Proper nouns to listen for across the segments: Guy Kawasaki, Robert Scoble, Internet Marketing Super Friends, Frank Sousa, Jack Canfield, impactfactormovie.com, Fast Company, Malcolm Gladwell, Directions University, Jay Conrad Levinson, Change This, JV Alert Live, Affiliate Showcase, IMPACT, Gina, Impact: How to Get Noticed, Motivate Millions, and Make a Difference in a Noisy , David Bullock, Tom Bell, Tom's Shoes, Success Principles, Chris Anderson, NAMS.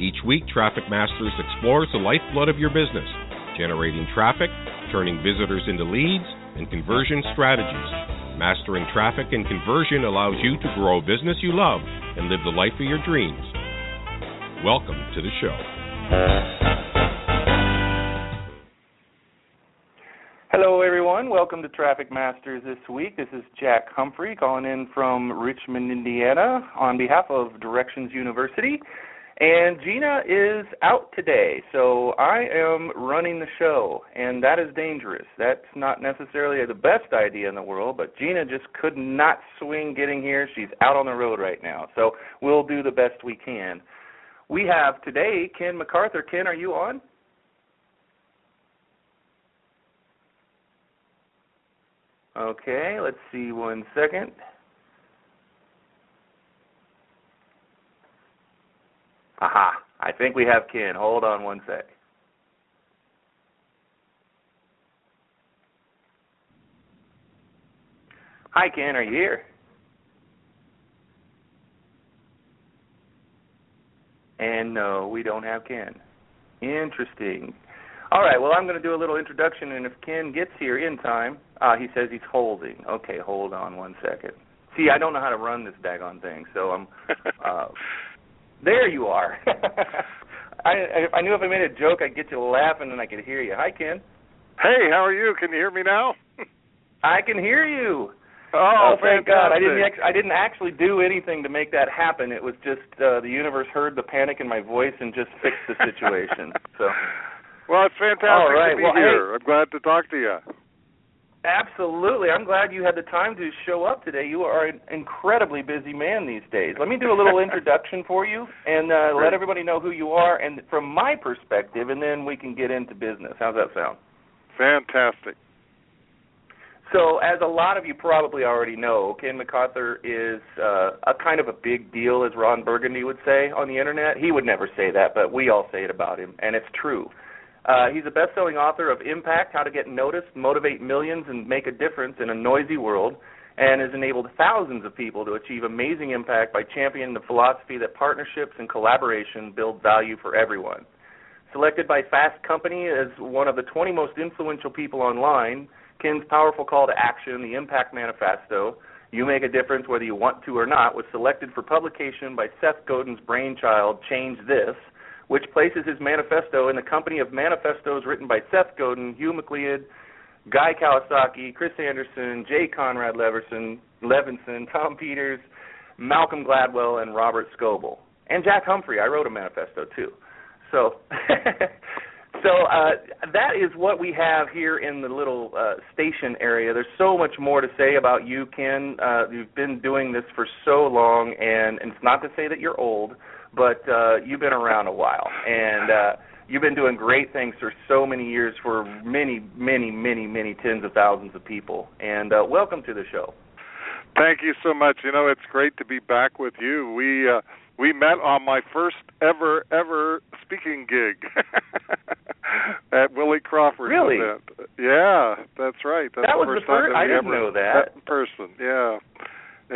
Each week, Traffic Masters explores the lifeblood of your business, generating traffic, turning visitors into leads, and conversion strategies. Mastering traffic and conversion allows you to grow a business you love and live the life of your dreams. Welcome to the show. Hello, everyone. Welcome to Traffic Masters this week. This is Jack Humphrey calling in from Richmond, Indiana, on behalf of Directions University. And Gina is out today, so I am running the show, and that is dangerous. That's not necessarily the best idea in the world, but Gina just could not swing getting here. She's out on the road right now, so we'll do the best we can. We have today Ken McArthur. Ken, are you on? Okay, let's see 1 second. Aha, I think we have Ken. Hold on 1 sec. Hi, Ken, are you here? And no, we don't have Ken. Interesting. All right, well, I'm going to do a little introduction, and if Ken gets here in time, he says he's holding. Okay, hold on 1 second. See, I don't know how to run this daggone thing, so I'm... There you are. I knew if I made a joke, I'd get you laughing and I could hear you. Hi, Ken. Hey, how are you? Can you hear me now? I can hear you. Oh, thank God. I didn't actually do anything to make that happen. It was just the universe heard the panic in my voice and just fixed the situation. So. Well, it's fantastic to be here. Hey, I'm glad to talk to you. Absolutely. I'm glad you had the time to show up today. You are an incredibly busy man these days. Let me do a little introduction for you and let everybody know who you are and from my perspective, and then we can get into business. How's that sound? Fantastic. So as a lot of you probably already know, Ken McArthur is a kind of a big deal, as Ron Burgundy would say on the Internet. He would never say that, but we all say it about him, and it's true. He's a best-selling author of Impact: How to Get Noticed, Motivate Millions, and Make a Difference in a Noisy World, and has enabled thousands of people to achieve amazing impact by championing the philosophy that partnerships and collaboration build value for everyone. Selected by Fast Company as one of the 20 most influential people online, Ken's powerful call to action, The Impact Manifesto, You Make a Difference Whether You Want To Or Not, was selected for publication by Seth Godin's brainchild, Change This, which places his manifesto in the company of manifestos written by Seth Godin, Hugh MacLeod, Guy Kawasaki, Chris Anderson, Jay Conrad Levinson, Tom Peters, Malcolm Gladwell, and Robert Scoble. And Jack Humphrey. I wrote a manifesto, too. So that is what we have here in the little station area. There's so much more to say about you, Ken. You've been doing this for so long, and it's not to say that you're old, but you've been around a while, and you've been doing great things for so many years for many, many, many, many tens of thousands of people. And welcome to the show. Thank you so much. You know, it's great to be back with you. We met on my first ever speaking gig at Willie Crawford's really? Event. Yeah, that's right. That's that was the first time I didn't know that. That person, yeah,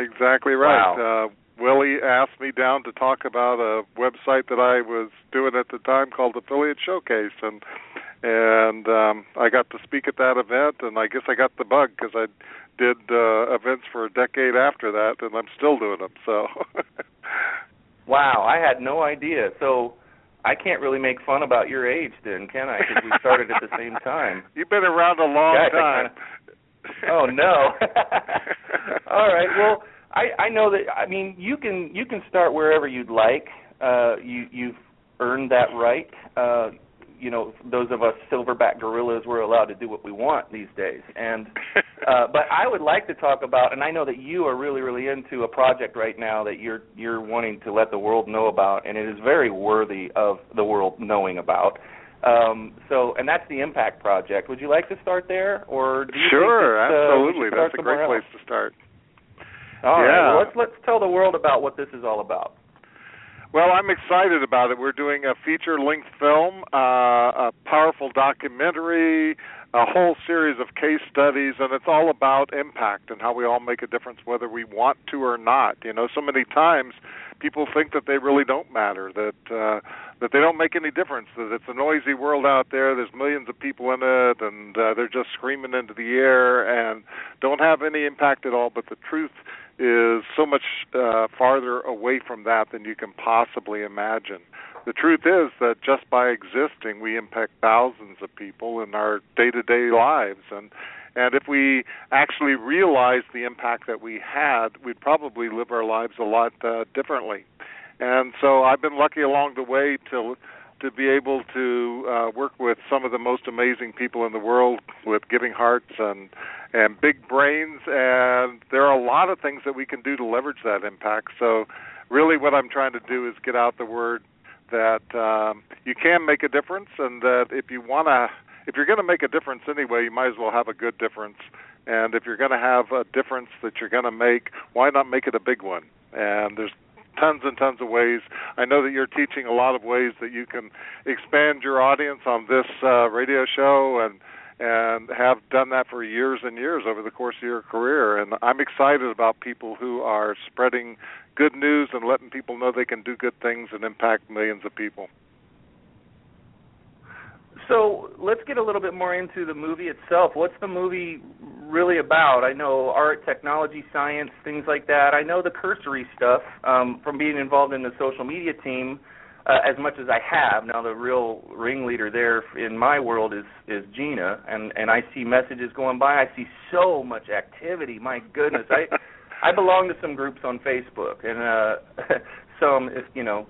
exactly right. Wow. Willie asked me down to talk about a website that I was doing at the time called Affiliate Showcase, and I got to speak at that event, and I guess I got the bug because I did events for a decade after that, and I'm still doing them. So, wow, I had no idea. So I can't really make fun about your age then, can I? Because we started at the same time. You've been around a long time. Oh no. All right. Well. I know that. I mean, you can start wherever you'd like. You've earned that right. you know, those of us silverback gorillas, we're allowed to do what we want these days. And but I would like to talk about, and I know that you are really, really into a project right now that you're wanting to let the world know about, and it is very worthy of the world knowing about. And that's the Impact Project. Would you like to start there, or do you think that, absolutely. That's a great place to start. All right. Well, let's tell the world about what this is all about. Well, I'm excited about it. We're doing a feature-length film, a powerful documentary, a whole series of case studies, and it's all about impact and how we all make a difference whether we want to or not. You know, so many times people think that they really don't matter, that they don't make any difference, that it's a noisy world out there, there's millions of people in it, and they're just screaming into the air and don't have any impact at all. But the truth is so much farther away from that than you can possibly imagine. The truth is that just by existing, we impact thousands of people in our day-to-day lives. And if we actually realized the impact that we had, we'd probably live our lives a lot differently. And so I've been lucky along the way to be able to work with some of the most amazing people in the world with giving hearts and big brains, and there are a lot of things that we can do to leverage that impact. So really what I'm trying to do is get out the word that you can make a difference, and that if you're going to make a difference anyway, you might as well have a good difference. And if you're going to have a difference that you're going to make, why not make it a big one? And there's tons and tons of ways. I know that you're teaching a lot of ways that you can expand your audience on this radio show, and have done that for years and years over the course of your career. And I'm excited about people who are spreading good news and letting people know they can do good things and impact millions of people. So let's get a little bit more into the movie itself. What's the movie really about? I know art, technology, science, things like that. I know the cursory stuff from being involved in the social media team as much as I have. Now the real ringleader there in my world is Gina, and I see messages going by. I see so much activity. My goodness. I belong to some groups on Facebook, and some,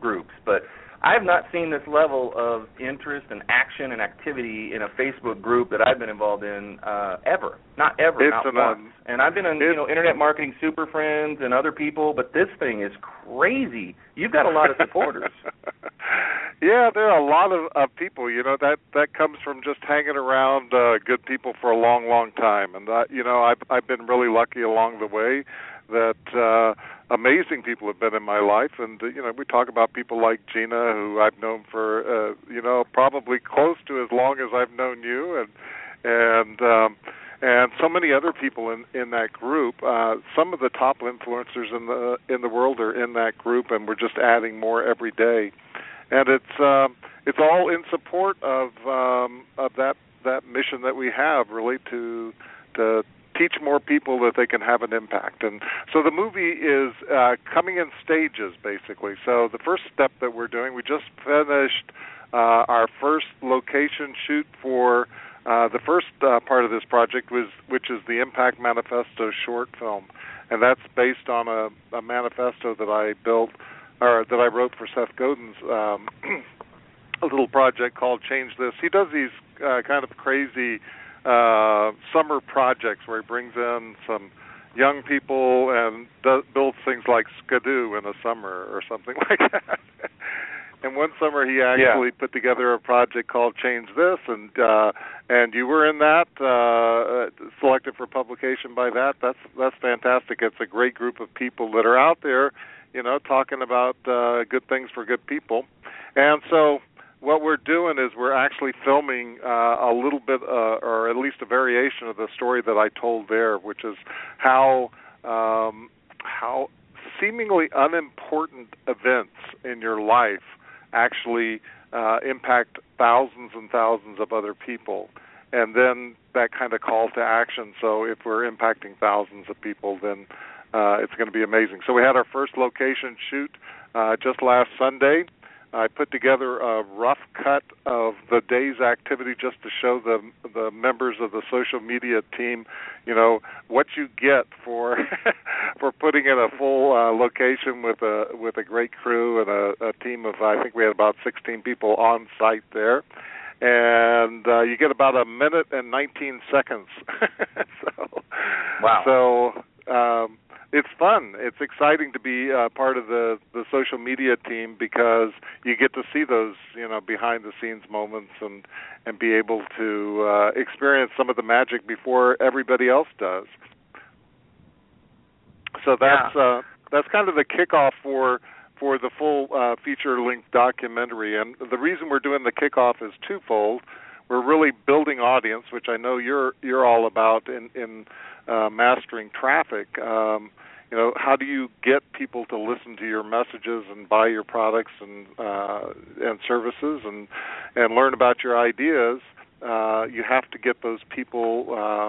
groups, but I have not seen this level of interest and action and activity in a Facebook group that I've been involved in ever. Not ever, not once. And I've been in Internet Marketing Super Friends and other people, but this thing is crazy. You've got a lot of supporters. Yeah, there are a lot of people. You know, that comes from just hanging around good people for a long, long time. And, I've been really lucky along the way that amazing people have been in my life, and we talk about people like Gina, who I've known for probably close to as long as I've known you, and so many other people in that group. Some of the top influencers in the world are in that group, and we're just adding more every day. And it's all in support of that mission that we have, really, to teach more people that they can have an impact. And so the movie is coming in stages, basically. So the first step that we're doing, we just finished our first location shoot for the first part of this project, which is the Impact Manifesto short film. And that's based on a manifesto that I built, or that I wrote for Seth Godin's a little project called Change This. He does these kind of crazy summer projects where he brings in some young people and builds things like Skidoo in the summer or something like that. And one summer he actually put together a project called Change This, and you were in that, selected for publication by that. That's fantastic. It's a great group of people that are out there, talking about good things for good people. And so what we're doing is we're actually filming a little bit, or at least a variation of the story that I told there, which is how seemingly unimportant events in your life actually impact thousands and thousands of other people. And then that kind of call to action. So if we're impacting thousands of people, then it's going to be amazing. So we had our first location shoot just last Sunday. I put together a rough cut of the day's activity just to show the members of the social media team, what you get for for putting in a full location with a great crew and a team of, I think we had about 16 people on site there. and you get about a minute and 19 seconds. So it's fun. It's exciting to be part of the social media team because you get to see those, you know, behind-the-scenes moments and be able to experience some of the magic before everybody else does. So that's kind of the kickoff for the full feature-length documentary. And the reason we're doing the kickoff is twofold. We're really building audience, which I know you're all about in mastering traffic. You know, how do you get people to listen to your messages and buy your products and services and learn about your ideas? You have to get those people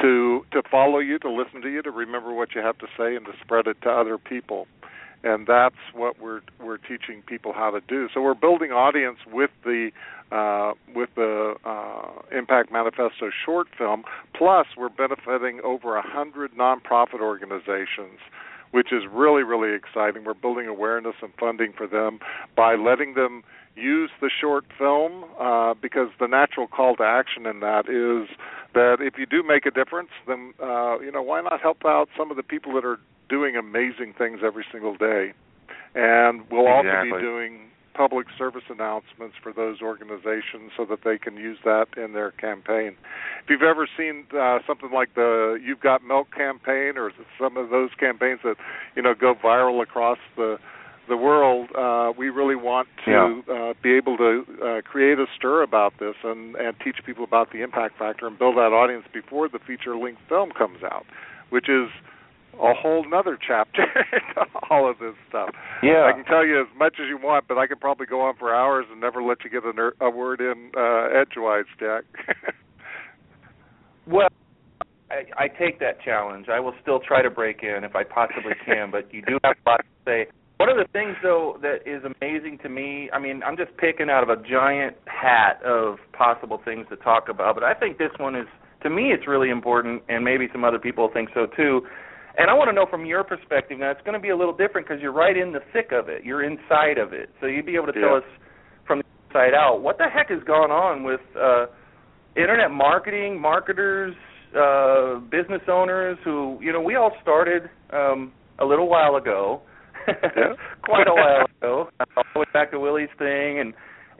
to follow you, to listen to you, to remember what you have to say, and to spread it to other people. And that's what we're teaching people how to do. So we're building audience with the Impact Manifesto short film. Plus, we're benefiting over 100 nonprofit organizations, which is really, really exciting. We're building awareness and funding for them by letting them use the short film because the natural call to action in that is that if you do make a difference, then why not help out some of the people that are doing amazing things every single day. And we'll also be doing public service announcements for those organizations so that they can use that in their campaign. If you've ever seen something like the You've Got Milk campaign or some of those campaigns that, you know, go viral across the world, we really want to be able to create a stir about this and teach people about the Impact Factor and build that audience before the feature-length film comes out, which is a whole nother chapter to all of this stuff. Yeah. I can tell you as much as you want, but I could probably go on for hours and never let you get a word in edgewise, Jack. Well, I take that challenge. I will still try to break in if I possibly can, but you do have a lot to say. One of the things, though, that is amazing to me, I mean, I'm just picking out of a giant hat of possible things to talk about, but I think this one is, to me, it's really important, and maybe some other people think so, too. And I want to know from your perspective, now it's going to be a little different because you're right in the thick of it. You're inside of it. So you'd be able to tell us from the inside out, what the heck has gone on with internet marketing, marketers, business owners who, you know, we all started a little while ago, quite a while ago. I went back to Willie's thing,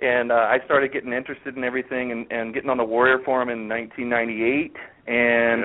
and I started getting interested in everything and getting on the Warrior Forum in 1998. And...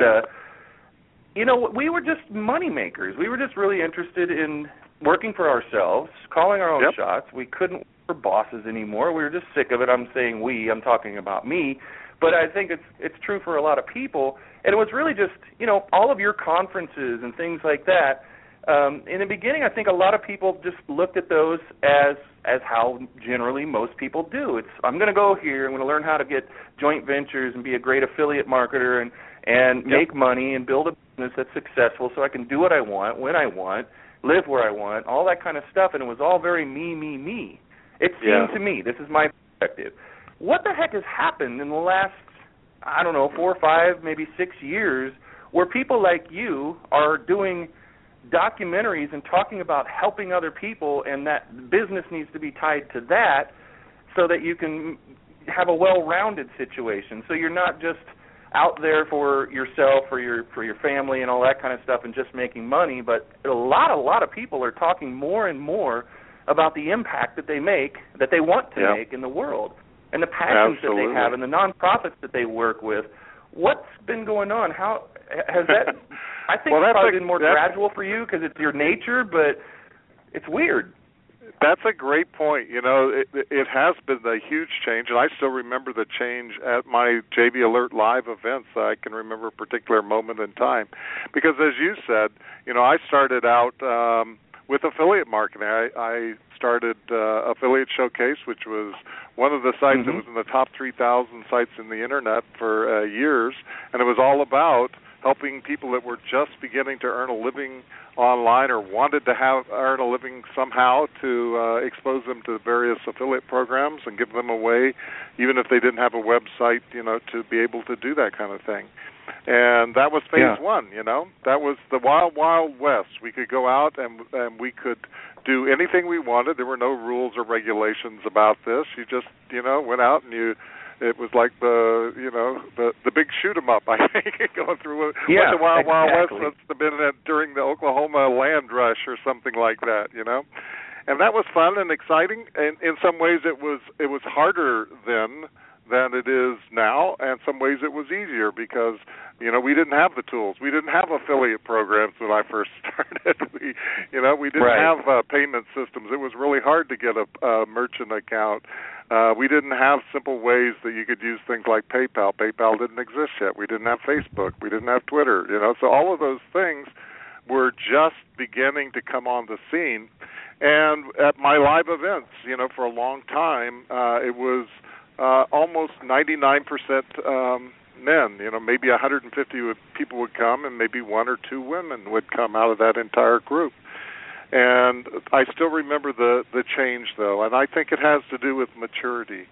you know, we were just money makers. We were just really interested in working for ourselves, calling our own shots. We couldn't work for bosses anymore. We were just sick of it. I'm saying we. I'm talking about me. But I think it's true for a lot of people. And it was really just, you know, all of your conferences and things like that. In the beginning, I think a lot of people just looked at those as how generally most people do. It's I'm going to go here. I'm going to learn how to get joint ventures and be a great affiliate marketer and make money and build a business that's successful so I can do what I want, when I want, live where I want, all that kind of stuff. And it was all very me, me, me. It seemed to me, this is my perspective. What the heck has happened in the last, I don't know, 4 or 5, maybe 6 years where people like you are doing documentaries and talking about helping other people and that business needs to be tied to that so that you can have a well-rounded situation. So you're not just out there for yourself or for your family and all that kind of stuff and just making money, but a lot of people are talking more and more about the impact that they make, that they want to make in the world, and the passions that they have and the nonprofits that they work with. What's been going on? How has that I think it's probably been more gradual for you because it's your nature, but it's weird. That's a great point. You know, it has been a huge change, and I still remember the change at my JV Alert Live events. I can remember a particular moment in time because, as you said, you know, I started out with affiliate marketing. I started Affiliate Showcase, which was one of the sites that was in the top 3,000 sites in the Internet for years, and it was all about helping people that were just beginning to earn a living online or wanted to earn a living somehow to expose them to various affiliate programs and give them away, even if they didn't have a website, you know, to be able to do that kind of thing. And that was phase one, you know. That was the wild, wild west. We could go out and we could do anything we wanted. There were no rules or regulations about this. You just, you know, went out and you... It was like the, you know, the big shoot 'em up, I think, going through the Wild Wild West. That's been during the Oklahoma land rush or something like that, you know. And that was fun and exciting. And in some ways, it was harder then than it is now. And some ways, it was easier because, you know, we didn't have the tools. We didn't have affiliate programs when I first started. We didn't have payment systems. It was really hard to get a merchant account. We didn't have simple ways that you could use things like PayPal. PayPal didn't exist yet. We didn't have Facebook. We didn't have Twitter. You know, so all of those things were just beginning to come on the scene. And at my live events, you know, for a long time, it was almost 99% men. You know, maybe 150 people would come, and maybe one or two women would come out of that entire group. And I still remember the change, though, and I think it has to do with maturity.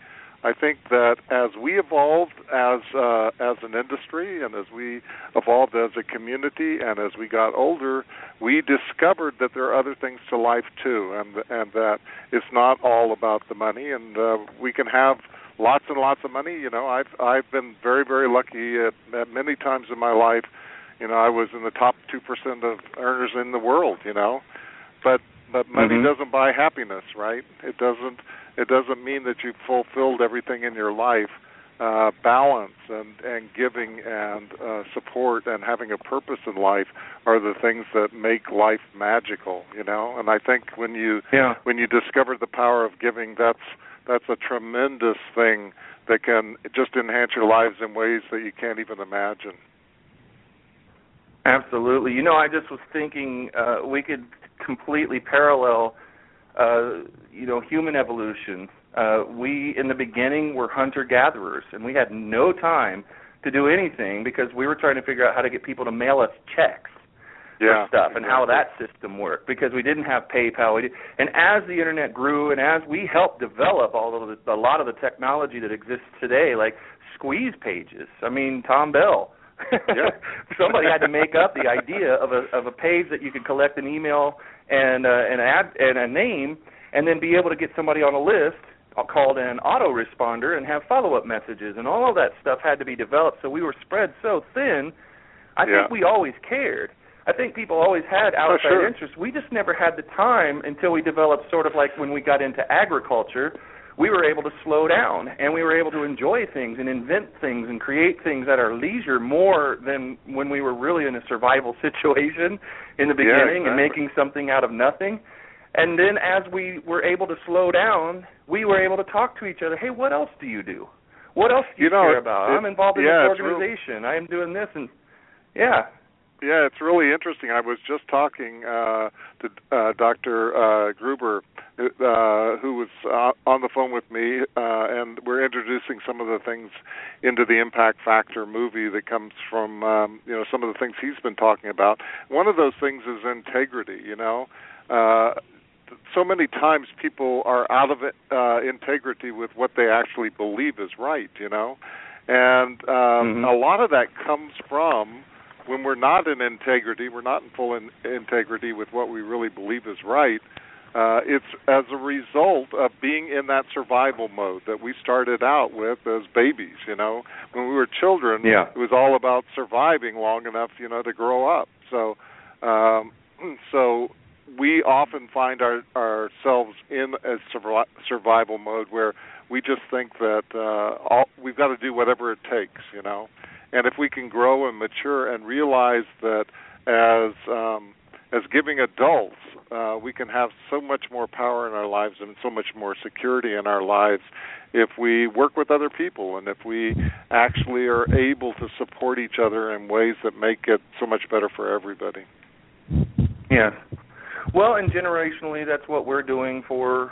I think that as we evolved as an industry and as we evolved as a community and as we got older, we discovered that there are other things to life, too, and that it's not all about the money, and we can have lots and lots of money. You know, I've been very, very lucky at many times in my life. You know, I was in the top 2% of earners in the world, you know. But money doesn't buy happiness, right? It doesn't mean that you've fulfilled everything in your life. Balance and giving and support and having a purpose in life are the things that make life magical, you know. And I think when you discover the power of giving, that's a tremendous thing that can just enhance your lives in ways that you can't even imagine. Absolutely. You know, I just was thinking we could completely parallel, human evolution. We, in the beginning, were hunter-gatherers, and we had no time to do anything because we were trying to figure out how to get people to mail us checks for stuff and how that system worked because we didn't have PayPal. And as the Internet grew and as we helped develop a lot of the technology that exists today, like squeeze pages, I mean, Tom Bell, somebody had to make up the idea of a page that you could collect an email and a name, and then be able to get somebody on a list called an autoresponder and have follow-up messages, and all of that stuff had to be developed. So we were spread so thin. I think we always cared. I think people always had outside interests. We just never had the time until we developed sort of like when we got into agriculture. We were able to slow down, and we were able to enjoy things and invent things and create things at our leisure more than when we were really in a survival situation in the beginning and making something out of nothing. And then as we were able to slow down, we were able to talk to each other. Hey, what else do you do? What else do you care about? I'm involved in this organization. I am doing this. Yeah, it's really interesting. I was just talking to Dr. Gruber, who was on the phone with me, and we're introducing some of the things into the Impact Factor movie that comes from some of the things he's been talking about. One of those things is integrity. You know, so many times people are out of integrity with what they actually believe is right. You know, and a lot of that comes from when we're not in integrity, we're not in full integrity with what we really believe is right, it's as a result of being in that survival mode that we started out with as babies, you know. When we were children, it was all about surviving long enough, you know, to grow up. So so we often find ourselves in a survival mode where we just think that we've got to do whatever it takes, you know. And if we can grow and mature and realize that as giving adults, we can have so much more power in our lives and so much more security in our lives if we work with other people and if we actually are able to support each other in ways that make it so much better for everybody. Yeah. Well, and generationally, that's what we're doing for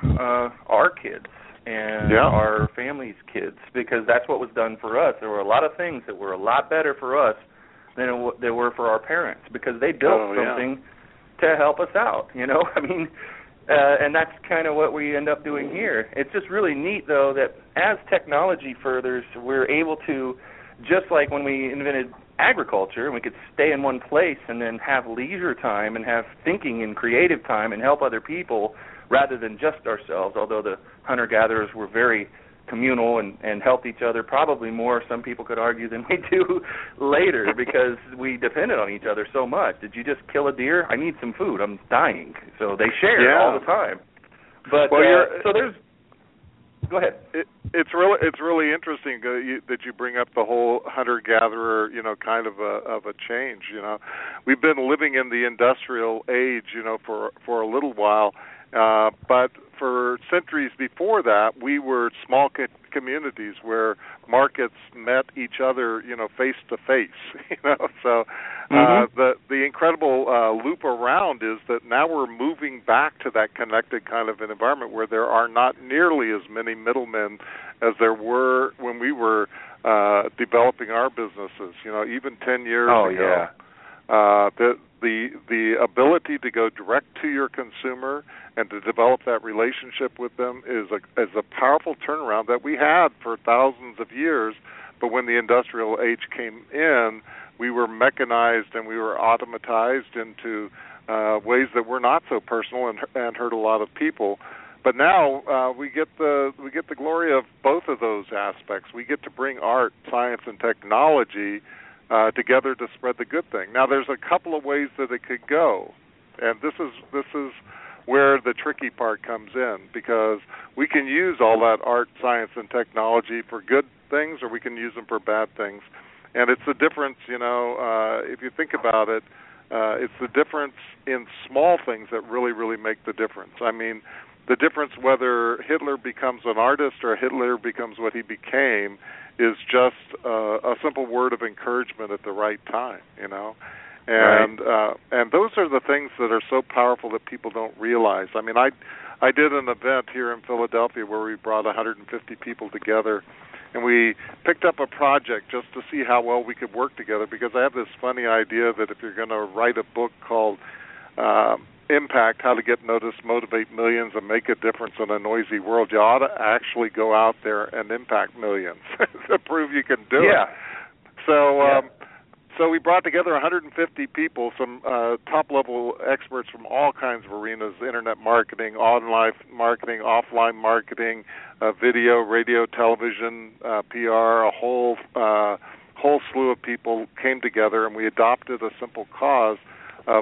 our kids and our family's kids, because that's what was done for us. There were a lot of things that were a lot better for us than they were for our parents, because they built something to help us out, you know. I mean, and that's kind of what we end up doing here. It's just really neat, though, that as technology furthers, we're able to, just like when we invented agriculture, and we could stay in one place and then have leisure time and have thinking and creative time and help other people rather than just ourselves, although the hunter-gatherers were very communal and helped each other probably more, some people could argue, than we do later because we depended on each other so much. Did you just kill a deer? I need some food. I'm dying. So they shared all the time. But so there's – go ahead. It's really interesting that you bring up the whole hunter-gatherer, you know, kind of a change, you know. We've been living in the industrial age, you know, for a little while, but for centuries before that, we were small communities where markets met each other, you know, face to face. You know, so the incredible loop around is that now we're moving back to that connected kind of an environment where there are not nearly as many middlemen as there were when we were developing our businesses. You know, even 10 years ago, the ability to go direct to your consumer and to develop that relationship with them is a powerful turnaround that we had for thousands of years. But when the industrial age came in, we were mechanized and we were automatized into ways that were not so personal and hurt a lot of people. But now we get the glory of both of those aspects. We get to bring art, science, and technology together to spread the good thing. Now, there's a couple of ways that it could go, and this is where the tricky part comes in, because we can use all that art, science, and technology for good things, or we can use them for bad things. And it's the difference, you know, if you think about it, it's the difference in small things that really, really make the difference. I mean, the difference whether Hitler becomes an artist or Hitler becomes what he became is just a simple word of encouragement at the right time, you know. And right. And those are the things that are so powerful that people don't realize. I mean, I did an event here in Philadelphia where we brought 150 people together, and we picked up a project just to see how well we could work together, because I have this funny idea that if you're going to write a book called Impact: How to Get Noticed, Motivate Millions, and Make a Difference in a Noisy World, you ought to actually go out there and impact millions to prove you can do it. So... So we brought together 150 people, some top-level experts from all kinds of arenas: internet marketing, online marketing, offline marketing, video, radio, television, PR. A whole slew of people came together, and we adopted a simple cause of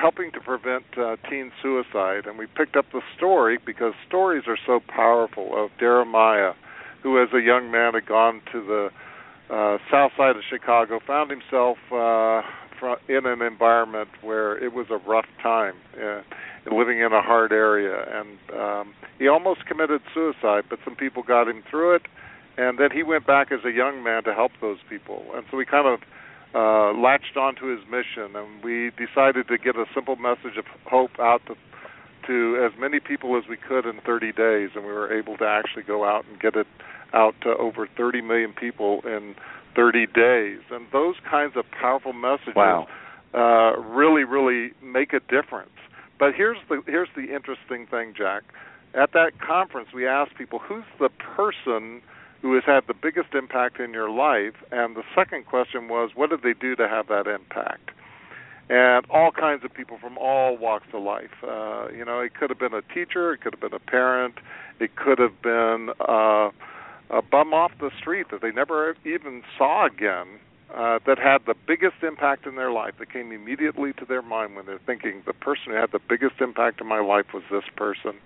helping to prevent teen suicide. And we picked up the story, because stories are so powerful, of Jeremiah, who as a young man had gone to the south side of Chicago, found himself in an environment where it was a rough time, living in a hard area. And he almost committed suicide, but some people got him through it. And then he went back as a young man to help those people. And so we kind of latched onto his mission, and we decided to get a simple message of hope out to as many people as we could in 30 days. And we were able to actually go out and get it out to over 30 million people in 30 days. And those kinds of powerful messages really, really make a difference. But here's the interesting thing, Jack. At that conference, we asked people, who's the person who has had the biggest impact in your life? And the second question was, what did they do to have that impact? And all kinds of people from all walks of life. You know, it could have been a teacher, it could have been a parent, it could have been... a bum off the street that they never even saw again, that had the biggest impact in their life, that came immediately to their mind when they're thinking, the person who had the biggest impact in my life was this person.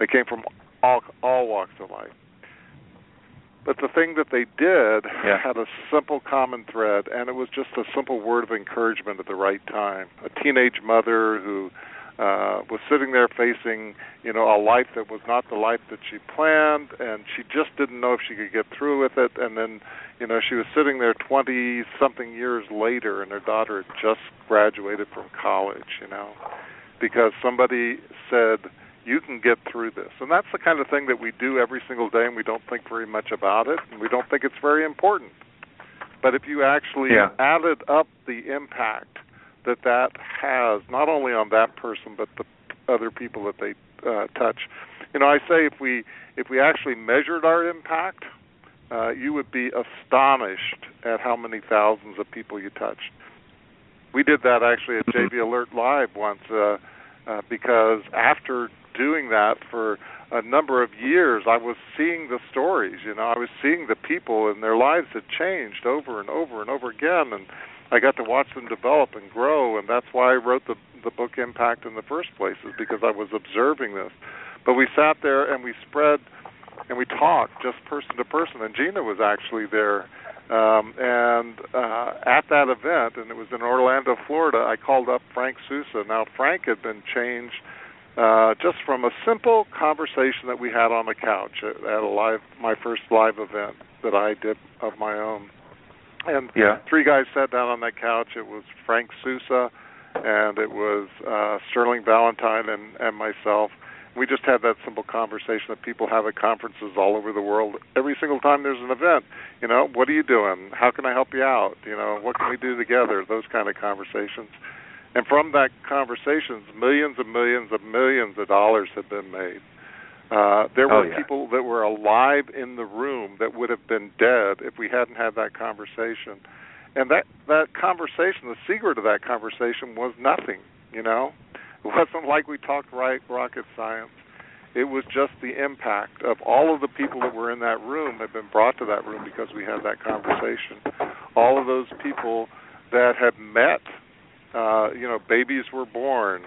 They came from all walks of life. But the thing that they did had a simple common thread, and it was just a simple word of encouragement at the right time. A teenage mother who was sitting there facing, you know, a life that was not the life that she planned, and she just didn't know if she could get through with it. And then, you know, she was sitting there 20-something years later, and her daughter had just graduated from college, you know, because somebody said, you can get through this. And that's the kind of thing that we do every single day, and we don't think very much about it, and we don't think it's very important. But if you actually added up the impact that has, not only on that person but the other people that they touch. You know, I say if we actually measured our impact, you would be astonished at how many thousands of people you touched. We did that actually at JV Alert Live once because after doing that for a number of years, I was seeing the stories. You know, I was seeing the people and their lives had changed over and over and over again, and I got to watch them develop and grow, and that's why I wrote the book Impact in the first place, is because I was observing this. But we sat there and we spread and we talked just person to person, and Gina was actually there. At that event, and it was in Orlando, Florida, I called up Frank Sousa. Now, Frank had been changed just from a simple conversation that we had on the couch at a live, my first live event that I did of my own. And three guys sat down on that couch. It was Frank Sousa, and it was Sterling Valentine and myself. We just had that simple conversation that people have at conferences all over the world. Every single time there's an event, you know, what are you doing? How can I help you out? You know, what can we do together? Those kind of conversations. And from that conversations, millions and millions and millions of dollars have been made. There were people that were alive in the room that would have been dead if we hadn't had that conversation. And that conversation, the secret of that conversation was nothing, you know. It wasn't like we talked rocket science. It was just the impact of all of the people that were in that room had been brought to that room because we had that conversation. All of those people that had met, you know, babies were born.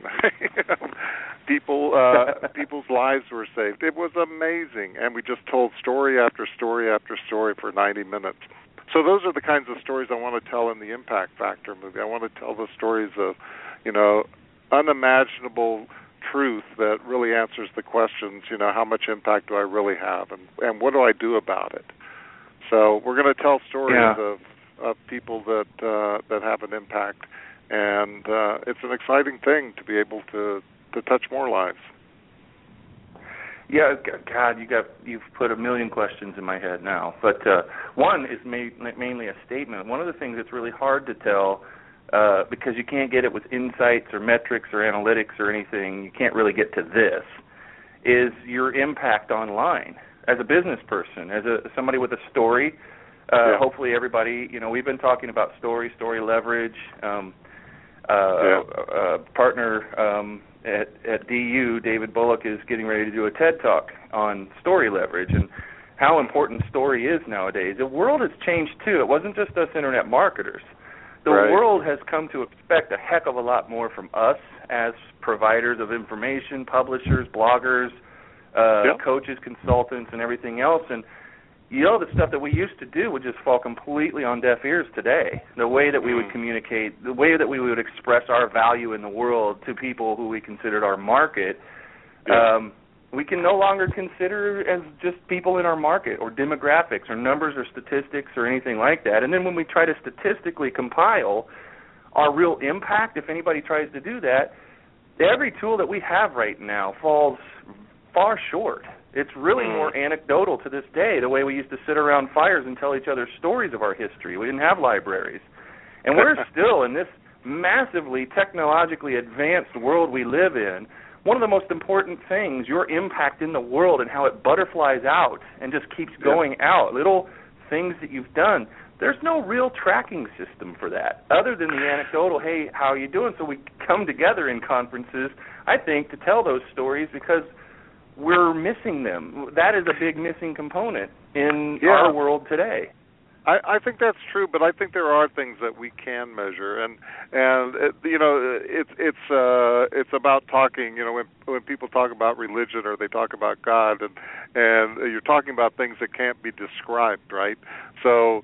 People's lives were saved. It was amazing. And we just told story after story after story for 90 minutes. So those are the kinds of stories I want to tell in the Impact Factor movie. I want to tell the stories of, you know, unimaginable truth that really answers the questions, you know, how much impact do I really have, and what do I do about it? So we're going to tell stories of people that have an impact, and it's an exciting thing to be able to touch more lives. Yeah, God, you've put a million questions in my head now, but one is mainly a statement. One of the things that's really hard to tell, because you can't get it with insights or metrics or analytics or anything, you can't really get to this, is your impact online as a business person, as somebody with a story. Hopefully everybody, you know, we've been talking about story leverage, partner at DU, David Bullock, is getting ready to do a TED Talk on story leverage and how important story is nowadays. The world has changed, too. It wasn't just us internet marketers. The world has come to expect a heck of a lot more from us as providers of information, publishers, bloggers, coaches, consultants, and everything else. And, you know, the stuff that we used to do would just fall completely on deaf ears today. The way that we would communicate, the way that we would express our value in the world to people who we considered our market, we can no longer consider as just people in our market or demographics or numbers or statistics or anything like that. And then when we try to statistically compile our real impact, if anybody tries to do that, every tool that we have right now falls far short. It's really more anecdotal to this day, the way we used to sit around fires and tell each other stories of our history. We didn't have libraries. And we're still in this massively technologically advanced world we live in. One of the most important things, your impact in the world and how it butterflies out and just keeps going out, little things that you've done, there's no real tracking system for that other than the anecdotal, hey, how are you doing? So we come together in conferences, I think, to tell those stories because we're missing them. That is a big missing component in our world today. I think that's true, but I think there are things that we can measure, and you know, it's about talking. You know, when people talk about religion or they talk about God, and you're talking about things that can't be described, right? So,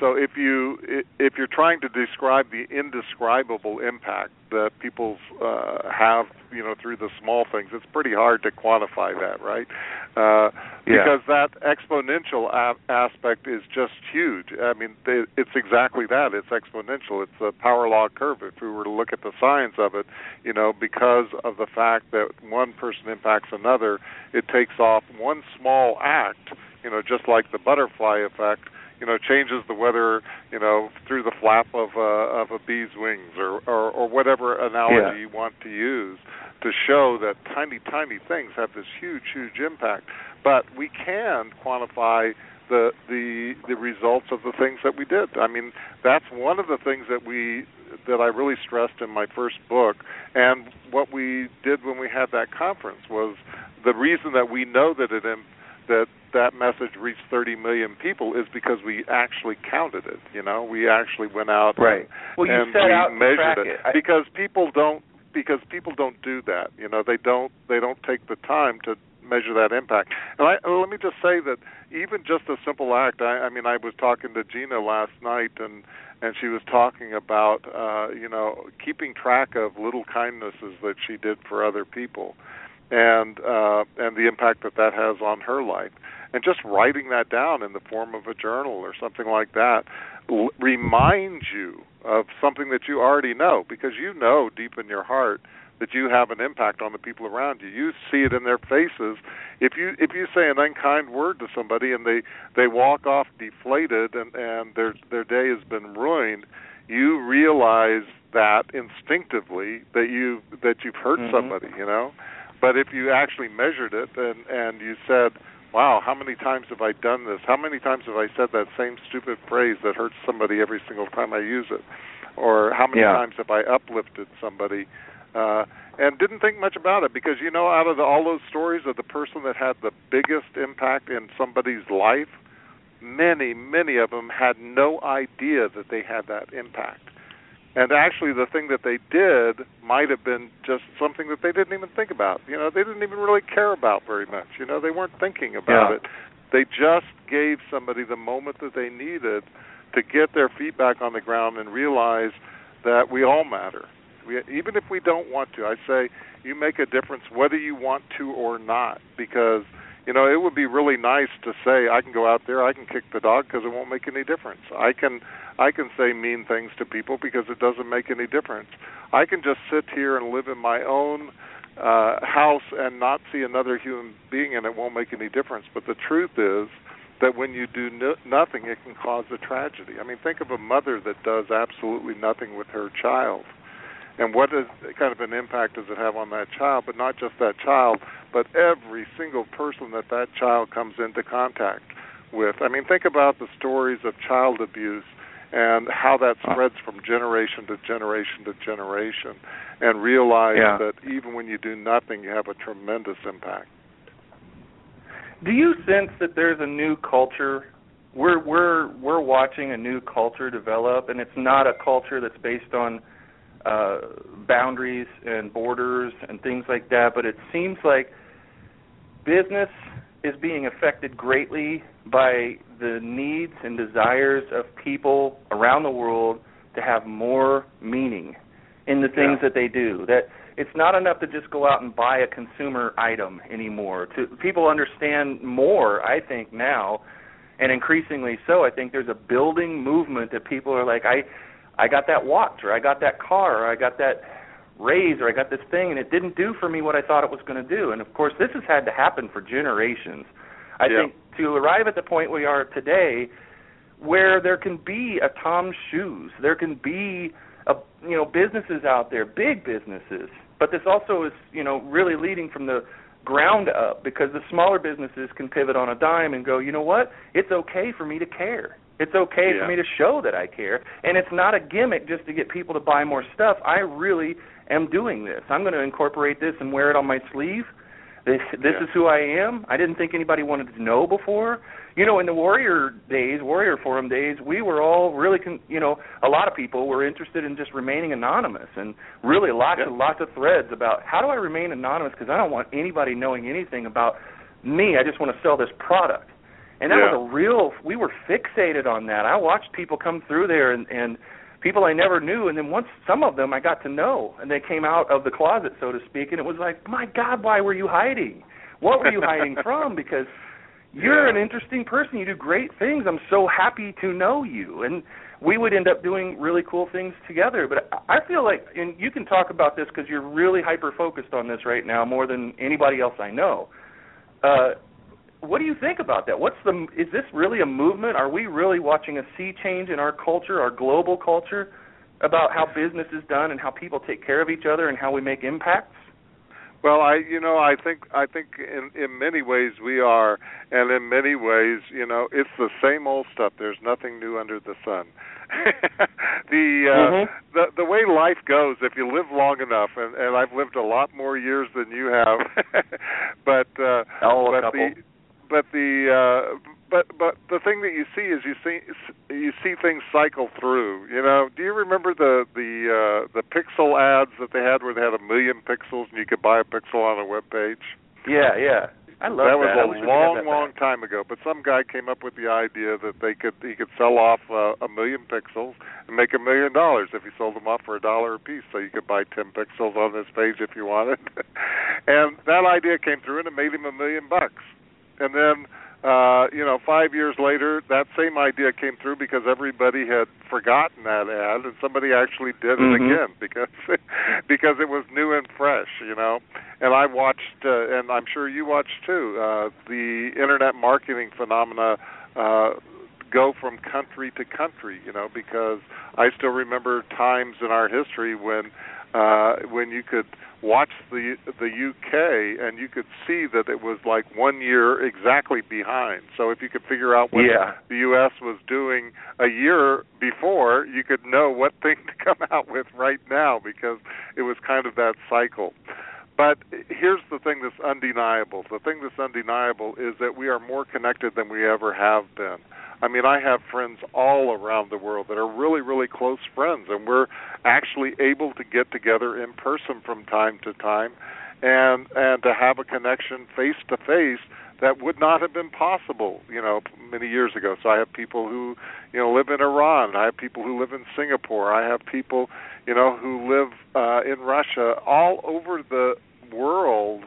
so if you're trying to describe the indescribable impact that people have, you know, through the small things, it's pretty hard to quantify that, right? Because that exponential aspect is just huge. I mean, it's exactly that. It's exponential. It's the power law curve. If we were to look at the science of it, you know, because of the fact that one person impacts another, it takes off one small act, you know, just like the butterfly effect, you know, changes the weather, you know, through the flap of a bee's wings or whatever analogy you want to use to show that tiny, tiny things have this huge, huge impact. But we can quantify the results of the things that we did. I mean, that's one of the things that I really stressed in my first book. And what we did when we had that conference was the reason that we know that that message reached 30 million people is because we actually counted it. You know, we actually went out and measured it. Because people don't do that. You know, they don't take the time to measure that impact. And let me just say that even just a simple act, I was talking to Gina last night, and she was talking about, keeping track of little kindnesses that she did for other people and the impact that has on her life. And just writing that down in the form of a journal or something like that reminds you of something that you already know, because you know deep in your heart that you have an impact on the people around you. You see it in their faces. If you say an unkind word to somebody and they walk off deflated and their day has been ruined, you realize that instinctively that you've hurt somebody, you know. But if you actually measured it and you said, wow, how many times have I done this? How many times have I said that same stupid phrase that hurts somebody every single time I use it? Or how many times have I uplifted somebody? And didn't think much about it because, you know, out of all those stories of the person that had the biggest impact in somebody's life, many, many of them had no idea that they had that impact. And actually the thing that they did might have been just something that they didn't even think about. You know, they didn't even really care about very much. You know, they weren't thinking about it. They just gave somebody the moment that they needed to get their feet back on the ground and realize that we all matter. Even if we don't want to, I say you make a difference whether you want to or not, because, you know, it would be really nice to say I can go out there, I can kick the dog because it won't make any difference. I can say mean things to people because it doesn't make any difference. I can just sit here and live in my own house and not see another human being and it won't make any difference. But the truth is that when you do nothing, it can cause a tragedy. I mean, think of a mother that does absolutely nothing with her child. And what kind of an impact does it have on that child? But not just that child, but every single person that child comes into contact with. I mean, think about the stories of child abuse and how that spreads from generation to generation to generation, and realize that even when you do nothing, you have a tremendous impact. Do you sense that there's a new culture? We're watching a new culture develop, and it's not a culture that's based on boundaries and borders and things like that, but it seems like business is being affected greatly by the needs and desires of people around the world to have more meaning in the things that they do. That it's not enough to just go out and buy a consumer item anymore. People understand more, I think, now, and increasingly so. I think there's a building movement that people are like, I got that watch, or I got that car, or I got that raise, or I got this thing, and it didn't do for me what I thought it was going to do. And, of course, this has had to happen for generations. I think to arrive at the point we are today where there can be a Tom's Shoes, there can be, businesses out there, big businesses, but this also is, really leading from the ground up, because the smaller businesses can pivot on a dime and go, you know what, it's okay for me to care. It's okay for me to show that I care, and it's not a gimmick just to get people to buy more stuff. I really am doing this. I'm going to incorporate this and wear it on my sleeve. This is who I am. I didn't think anybody wanted to know before. You know, in the Warrior Forum days, we were all really, a lot of people were interested in just remaining anonymous, and really lots of threads about how do I remain anonymous because I don't want anybody knowing anything about me. I just want to sell this product. And that was we were fixated on that. I watched people come through there and people I never knew. And then once some of them I got to know, and they came out of the closet, so to speak. And it was like, my God, why were you hiding? What were you hiding from? Because you're an interesting person. You do great things. I'm so happy to know you. And we would end up doing really cool things together. But I feel like, and you can talk about this because you're really hyper-focused on this right now more than anybody else I know. What do you think about that? Is this really a movement? Are we really watching a sea change in our culture, our global culture, about how business is done and how people take care of each other and how we make impacts? Well, I think in many ways we are, and in many ways, it's the same old stuff. There's nothing new under the sun. The way life goes, if you live long enough, and I've lived a lot more years than you have, but the thing that you see is you see things cycle through. Do you remember the pixel ads that they had where they had 1 million pixels and you could buy a pixel on a web page? Yeah. I love that. That was a long time ago. But some guy came up with the idea that he could sell off 1 million pixels and make $1 million if he sold them off for $1 a piece. So you could buy 10 pixels on this page if you wanted. And that idea came through and it made him $1 million. And then 5 years later, that same idea came through because everybody had forgotten that ad, and somebody actually did it again because it was new and fresh, And I watched, and I'm sure you watched too, the internet marketing phenomena go from country to country, because I still remember times in our history when you could watch the UK and you could see that it was like 1 year exactly behind. So if you could figure out what the US was doing a year before, you could know what thing to come out with right now because it was kind of that cycle. But here's the thing that's undeniable. The thing that's undeniable is that we are more connected than we ever have been. I mean, I have friends all around the world that are really, really close friends, and we're actually able to get together in person from time to time and to have a connection face-to-face that would not have been possible, many years ago. So I have people who, live in Iran. I have people who live in Singapore. I have people, who live in Russia. All over the world,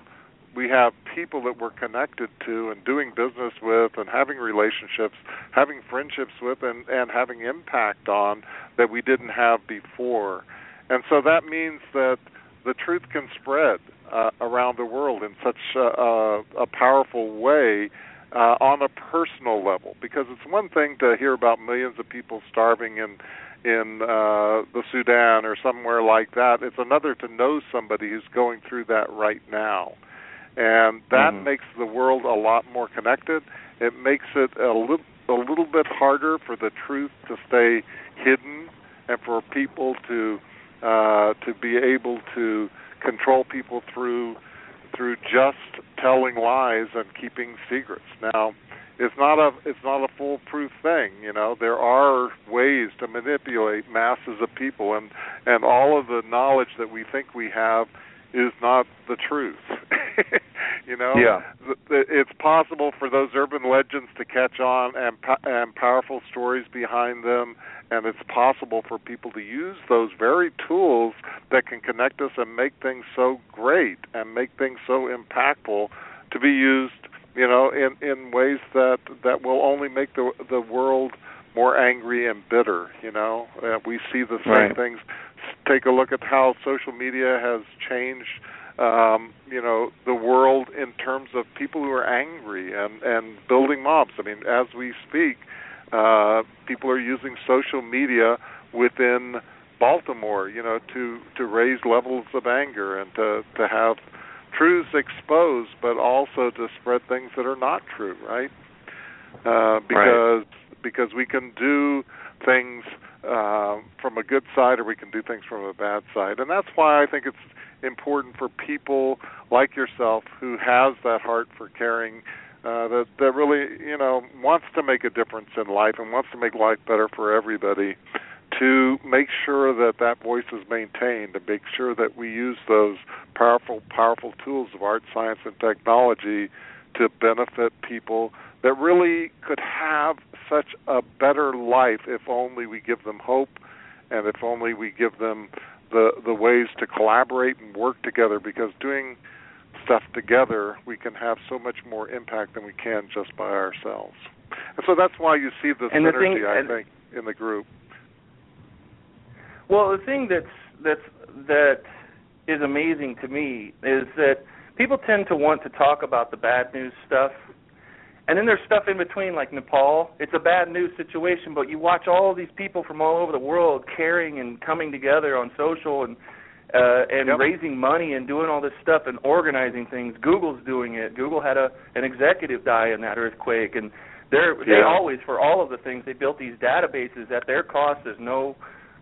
we have people that we're connected to and doing business with and having relationships, having friendships with, and having impact on that we didn't have before. And so that means that the truth can spread around the world in such a powerful way on a personal level, because it's one thing to hear about millions of people starving in the Sudan or somewhere like that. It's another to know somebody who's going through that right now. And that makes the world a lot more connected. It makes it a little bit harder for the truth to stay hidden and for people to be able to control people through just telling lies and keeping secrets. Now, it's not a foolproof thing, There are ways to manipulate masses of people, and all of the knowledge that we think we have is not the truth. It's possible for those urban legends to catch on and powerful stories behind them, and it's possible for people to use those very tools that can connect us and make things so great and make things so impactful to be used, in ways that will only make the world more angry and bitter, We see the same things. Take a look at how social media has changed, the world in terms of people who are angry and building mobs. I mean, as we speak, people are using social media within Baltimore, to raise levels of anger and to have truths exposed, but also to spread things that are not true, right? Because we can do things from a good side, or we can do things from a bad side. And that's why I think it's important for people like yourself who has that heart for caring, that really, wants to make a difference in life and wants to make life better for everybody, to make sure that voice is maintained, to make sure that we use those powerful, powerful tools of art, science, and technology to benefit people that really could have such a better life if only we give them hope and if only we give them the ways to collaborate and work together, because doing stuff together, we can have so much more impact than we can just by ourselves. And so that's why you see this energy, I think, in the group. Well, the thing that is amazing to me is that people tend to want to talk about the bad news stuff. And then there's stuff in between, like Nepal. It's a bad news situation, but you watch all these people from all over the world caring and coming together on social and and raising money and doing all this stuff and organizing things. Google's doing it. Google had an executive die in that earthquake, and they always, for all of the things, they built these databases at their cost. There's no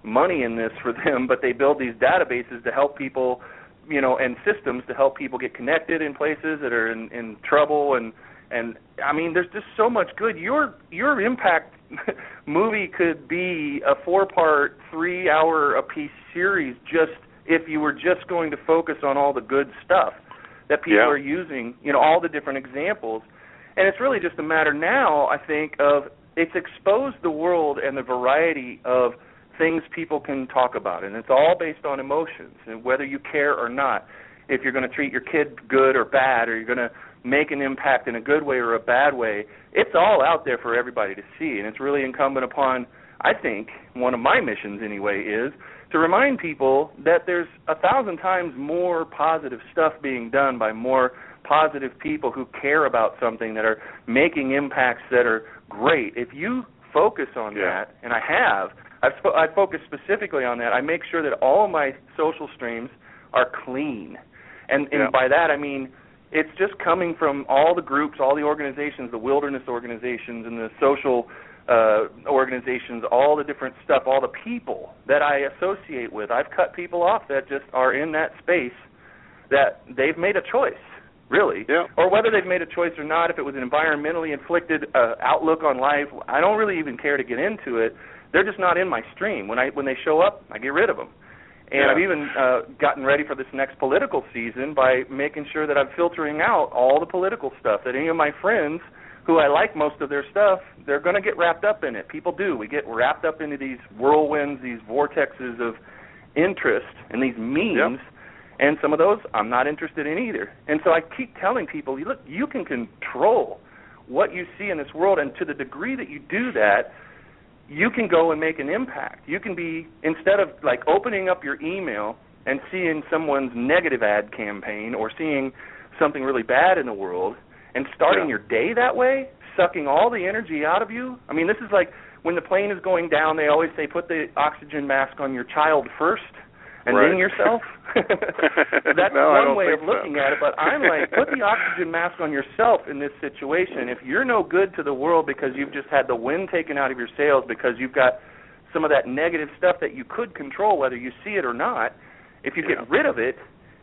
money in this for them, but they build these databases to help people, you know, and systems to help people get connected in places that are in trouble. And I mean, there's just so much good. Your Impact movie could be a 4-part, 3-hour-a-piece series just if you were just going to focus on all the good stuff that people are using, you know, all the different examples. And it's really just a matter now, I think, of it's exposed the world and the variety of things people can talk about. And it's all based on emotions and whether you care or not, if you're going to treat your kid good or bad, or you're going to make an impact in a good way or a bad way. It's all out there for everybody to see. And it's really incumbent upon, I think, one of my missions anyway, is to remind people that there's 1,000 times more positive stuff being done by more positive people who care about something, that are making impacts that are great. If you focus on that, and I focus specifically on that. I make sure that all my social streams are clean. And by that I mean it's just coming from all the groups, all the organizations, the wilderness organizations and the social organizations, all the different stuff, all the people that I associate with. I've cut people off that just are in that space that they've made a choice. Really, or whether they've made a choice or not, if it was an environmentally inflicted outlook on life, I don't really even care to get into it. They're just not in my stream. When they show up, I get rid of them. And I've even gotten ready for this next political season by making sure that I'm filtering out all the political stuff, that any of my friends who I like most of their stuff, they're going to get wrapped up in it. People do. We get wrapped up into these whirlwinds, these vortexes of interest and these memes. Yep. And some of those I'm not interested in either. And so I keep telling people, look, you can control what you see in this world, and to the degree that you do that, you can go and make an impact. You can be, instead of like opening up your email and seeing someone's negative ad campaign or seeing something really bad in the world and starting your day that way, sucking all the energy out of you. I mean, this is like when the plane is going down, they always say put the oxygen mask on your child first. And then yourself? That's one way of looking at it, but I'm like, put the oxygen mask on yourself in this situation. If you're no good to the world because you've just had the wind taken out of your sails because you've got some of that negative stuff that you could control, whether you see it or not, if you get rid of it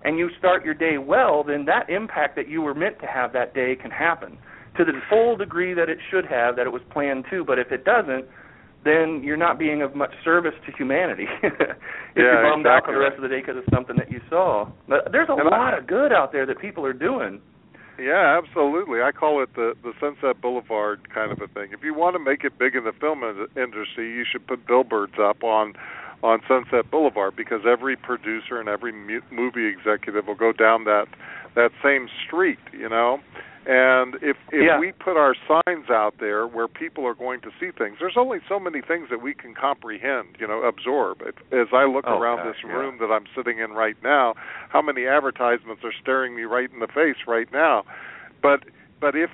and you start your day well, then that impact that you were meant to have that day can happen to the full degree that it should have, that it was planned to. But if it doesn't, then you're not being of much service to humanity if you're bummed out for the rest of the day because of something that you saw. But there's a lot of good out there that people are doing. Yeah, absolutely. I call it the Sunset Boulevard kind of a thing. If you want to make it big in the film industry, you should put billboards up on Sunset Boulevard, because every producer and every movie executive will go down that same street, you know. And if we put our signs out there where people are going to see things, there's only so many things that we can comprehend, you know, absorb. As I look around this room that I'm sitting in right now, how many advertisements are staring me right in the face right now? But if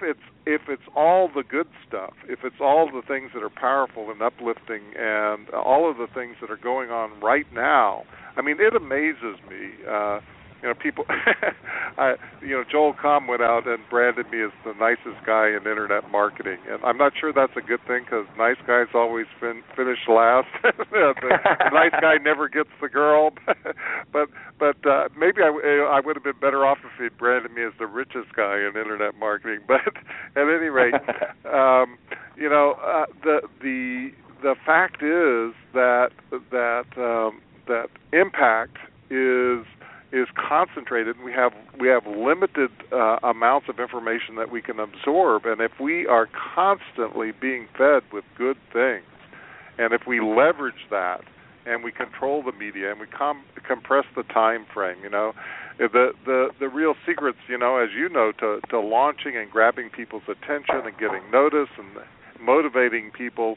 it's all the good stuff, if it's all the things that are powerful and uplifting and all of the things that are going on right now, I mean, it amazes me. You know, people. Joel Kahn went out and branded me as the nicest guy in internet marketing, and I'm not sure that's a good thing, because nice guys always finish last. The nice guy never gets the girl. but maybe I would have been better off if he'd branded me as the richest guy in internet marketing. But at any rate, the fact is that impact is concentrated, and we have limited amounts of information that we can absorb. And if we are constantly being fed with good things, and if we leverage that, and we control the media, and we compress the time frame, you know, the real secrets, you know, as you know, to launching and grabbing people's attention and getting noticed and motivating people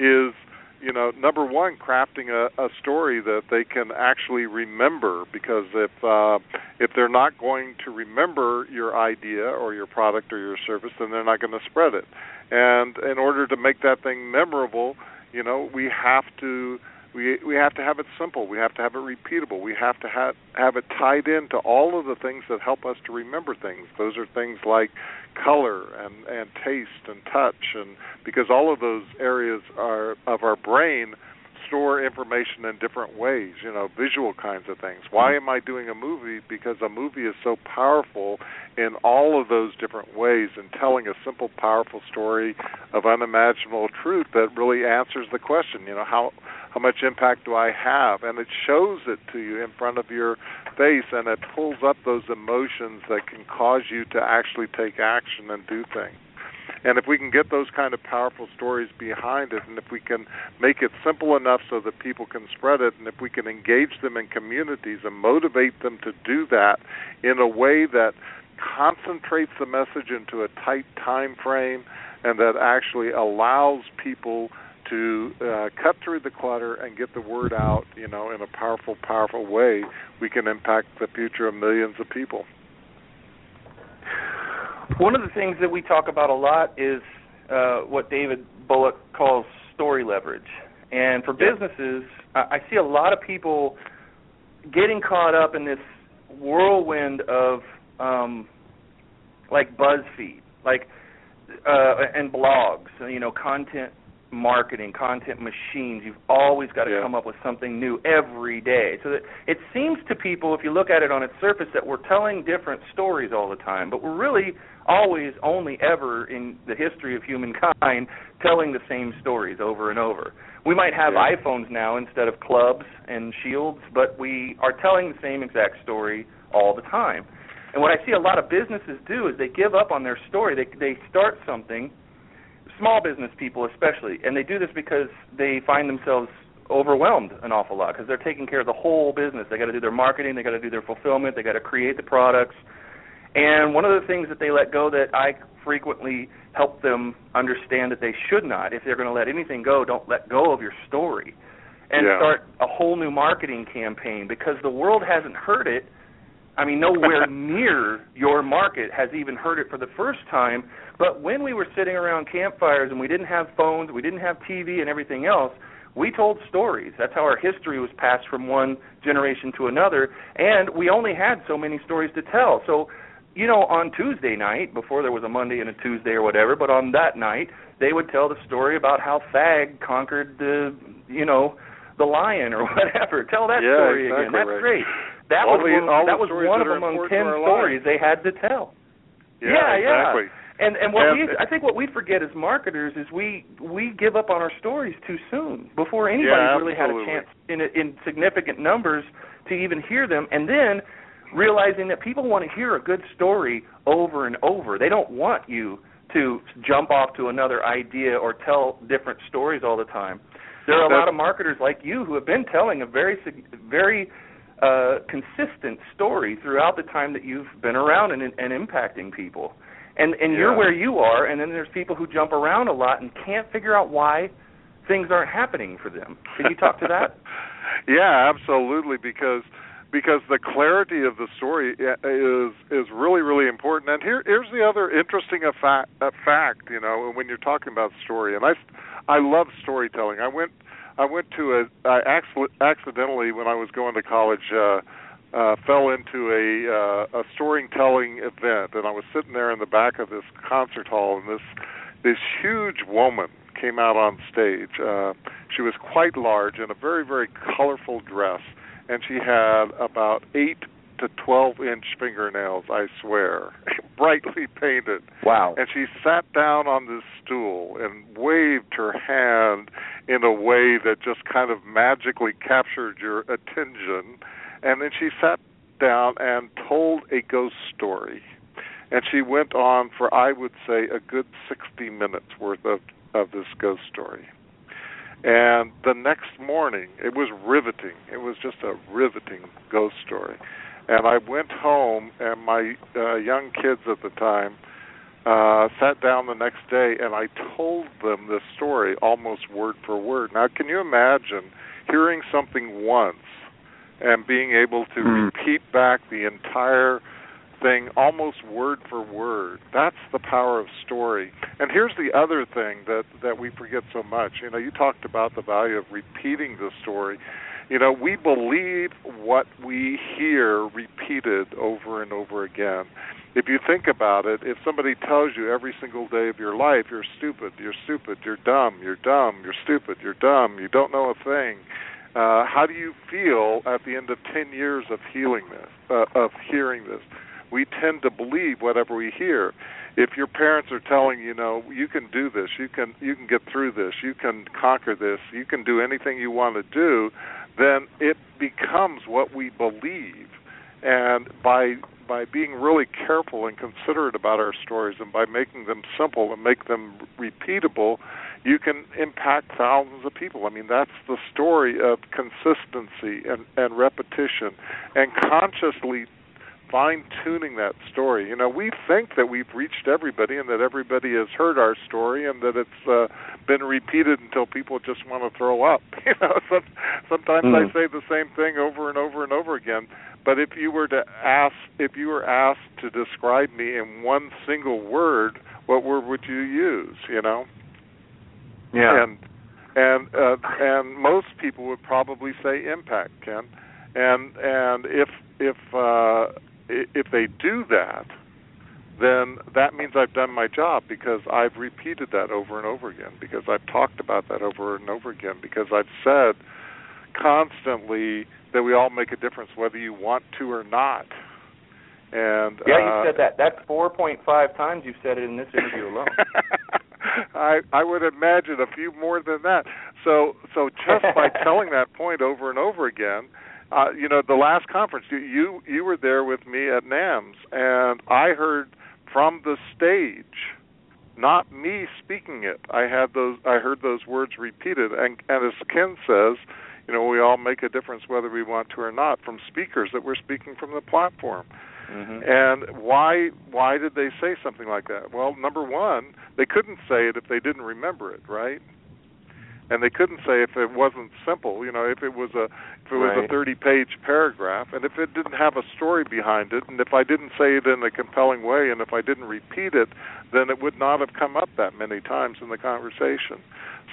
is, you know, number one, crafting a story that they can actually remember, because if they're not going to remember your idea or your product or your service, then they're not going to spread it. And in order to make that thing memorable, you know, we have to We have to have it simple. We have to have it repeatable. We have to have it tied into all of the things that help us to remember things. Those are things like color and taste and touch, and because all of those areas are of our brain store information in different ways, you know, visual kinds of things. Why am I doing a movie? Because a movie is so powerful in all of those different ways and telling a simple, powerful story of unimaginable truth that really answers the question, you know, how much impact do I have? And it shows it to you in front of your face, and it pulls up those emotions that can cause you to actually take action and do things. And if we can get those kind of powerful stories behind it, and if we can make it simple enough so that people can spread it, and if we can engage them in communities and motivate them to do that in a way that concentrates the message into a tight time frame and that actually allows people to cut through the clutter and get the word out, you know, in a powerful, powerful way, we can impact the future of millions of people. One of the things that we talk about a lot is what David Bullock calls story leverage. And for businesses, I see a lot of people getting caught up in this whirlwind of like BuzzFeed, like and blogs, you know, content marketing, content machines. You've always got to come up with something new every day. So that it seems to people, if you look at it on its surface, that we're telling different stories all the time, but we're really always only ever in the history of humankind telling the same stories over and over. We might have iPhones now instead of clubs and shields, but we are telling the same exact story all the time. And what I see a lot of businesses do is they give up on their story. They start something, small business people especially, and they do this because they find themselves overwhelmed an awful lot because they're taking care of the whole business. They got to do their marketing, they got to do their fulfillment, they got to create the products. And one of the things that they let go that I frequently help them understand that they should not, if they're going to let anything go, don't let go of your story and start a whole new marketing campaign, because the world hasn't heard it. I mean, nowhere near your market has even heard it for the first time. But when we were sitting around campfires and we didn't have phones, we didn't have TV and everything else, we told stories. That's how our history was passed from one generation to another, and we only had so many stories to tell. So, you know, on Tuesday night, before there was a Monday and a Tuesday or whatever, but on that night, they would tell the story about how Fag conquered the, you know, the lion or whatever. Tell that story exactly again. That's right. Great. That was one of among 10 stories they had to tell. Yeah. And what I think what we forget as marketers is we give up on our stories too soon before anybody's really had a chance in significant numbers to even hear them. And then realizing that people want to hear a good story over and over. They don't want you to jump off to another idea or tell different stories all the time. There are a lot of marketers like you who have been telling a very consistent story throughout the time that you've been around and impacting people. And you're where you are, and then there's people who jump around a lot and can't figure out why things aren't happening for them. Can you talk to that? Yeah, absolutely, because the clarity of the story is really, really important. And here's the other interesting fact, you know, when you're talking about story. And I love storytelling. I went to accidentally, when I was going to college, fell into a storytelling event, and I was sitting there in the back of this concert hall, and this huge woman came out on stage. She was quite large in a very, very colorful dress, and she had about 8 to 12-inch fingernails, I swear, brightly painted. Wow. And she sat down on this stool and waved her hand in a way that just kind of magically captured your attention. And then she sat down and told a ghost story. And she went on for, I would say, a good 60 minutes worth of this ghost story. And the next morning, it was riveting. It was just a riveting ghost story. And I went home, and my young kids at the time sat down the next day, and I told them this story almost word for word. Now, can you imagine hearing something once and being able to repeat back the entire thing almost word for word. That's the power of story. And here's the other thing that we forget so much. You know, you talked about the value of repeating the story. You know, we believe what we hear repeated over and over again. If you think about it, if somebody tells you every single day of your life, you're stupid, you're stupid, you're dumb, you're dumb, you're stupid, you're dumb, you don't know a thing, how do you feel at the end of 10 years of hearing this? We tend to believe whatever we hear. If your parents are telling you, know, you can do this, you can get through this, you can conquer this, you can do anything you want to do, then it becomes what we believe. And by being really careful and considerate about our stories and by making them simple and make them repeatable, you can impact thousands of people. I mean, that's the story of consistency and repetition and consciously fine-tuning that story. You know, we think that we've reached everybody and that everybody has heard our story and that it's been repeated until people just want to throw up. You know, sometimes I say the same thing over and over and over again. But if you were asked to describe me in one single word, what word would you use? You know? Yeah. And most people would probably say impact, Ken. And if they do that, then that means I've done my job because I've repeated that over and over again, because I've talked about that over and over again, because I've said constantly that we all make a difference whether you want to or not. And yeah, you said that. That's 4.5 times you've said it in this interview alone. I would imagine a few more than that. So just by telling that point over and over again, you know, the last conference, you were there with me at NAMS, and I heard from the stage, not me speaking it. I heard those words repeated, and as Ken says, you know, we all make a difference whether we want to or not, from speakers that were speaking from the platform. Mm-hmm. And why did they say something like that? Well, number one, they couldn't say it if they didn't remember it, right? And they couldn't say if it wasn't simple, you know, if it was a 30-page paragraph, and if it didn't have a story behind it, and if I didn't say it in a compelling way, and if I didn't repeat it, then it would not have come up that many times in the conversation.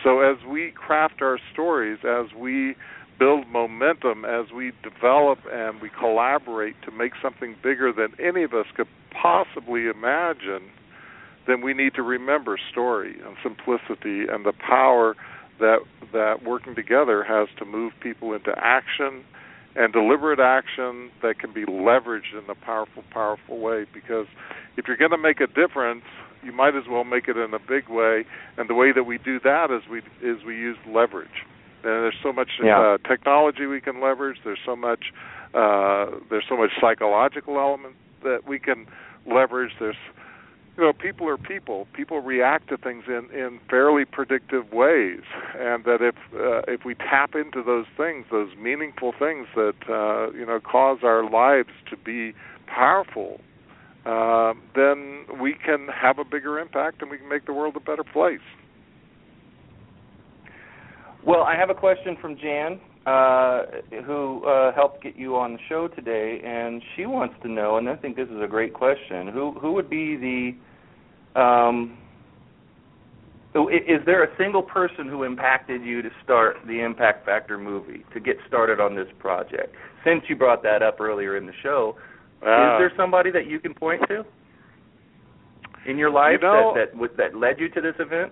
So as we craft our stories, as we build momentum, as we develop and we collaborate to make something bigger than any of us could possibly imagine, then we need to remember story and simplicity and the power that working together has to move people into action and deliberate action that can be leveraged in a powerful, powerful way. Because if you're going to make a difference, you might as well make it in a big way. And the way that we do that is we use leverage. And there's so much technology we can leverage. There's so much psychological element that we can leverage. You know, people are people. People react to things in fairly predictive ways, and that if we tap into those things, those meaningful things that you know, cause our lives to be powerful, then we can have a bigger impact and we can make the world a better place. Well, I have a question from Jan, who helped get you on the show today, and she wants to know, and I think this is a great question, who would be the is there a single person who impacted you to start the Impact Factor movie, to get started on this project? Since you brought that up earlier in the show, is there somebody that you can point to in your life, you know, that led you to this event?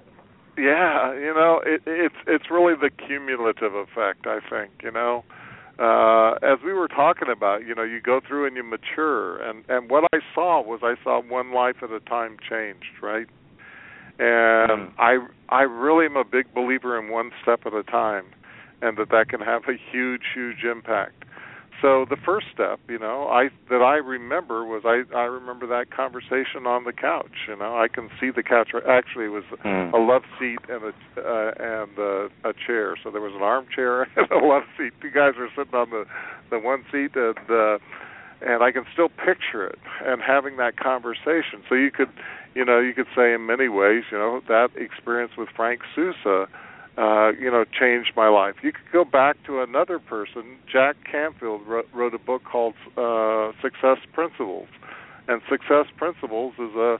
Yeah, you know, it's really the cumulative effect, I think, you know. As we were talking about, you know, you go through and you mature. And what I saw one life at a time changed, right? And I really am a big believer in one step at a time, and that can have a huge, huge impact. So the first step, you know, I remember that conversation on the couch. You know, I can see the couch. Actually, it was a love seat and a chair. So there was an armchair and a love seat. You guys were sitting on the one seat, and I can still picture it and having that conversation. So you could say in many ways, you know, that experience with Frank Sousa, you know, changed my life. You could go back to another person. Jack Canfield wrote a book called Success Principles, And Success Principles is a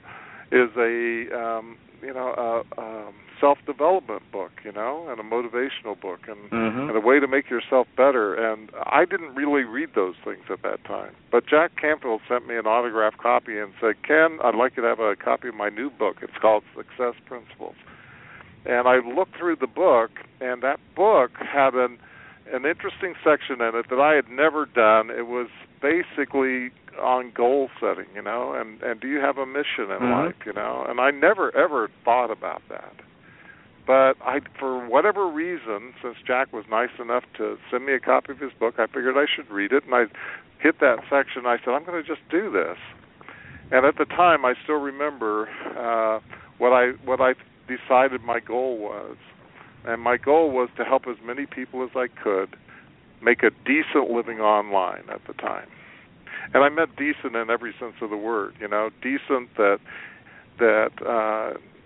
self-development book, and a motivational book, and a way to make yourself better. And I didn't really read those things at that time. But Jack Canfield sent me an autographed copy and said, "Ken, I'd like you to have a copy of my new book. It's called Success Principles." And I looked through the book, and that book had an interesting section in it that I had never done. It was basically on goal setting, and do you have a mission in life, And I never, ever thought about that. But I, for whatever reason, since Jack was nice enough to send me a copy of his book, I figured I should read it, and I hit that section. I said, I'm going to just do this. And at the time, I still remember what I decided my goal was. And my goal was to help as many people as I could make a decent living online at the time. And I meant decent in every sense of the word, decent that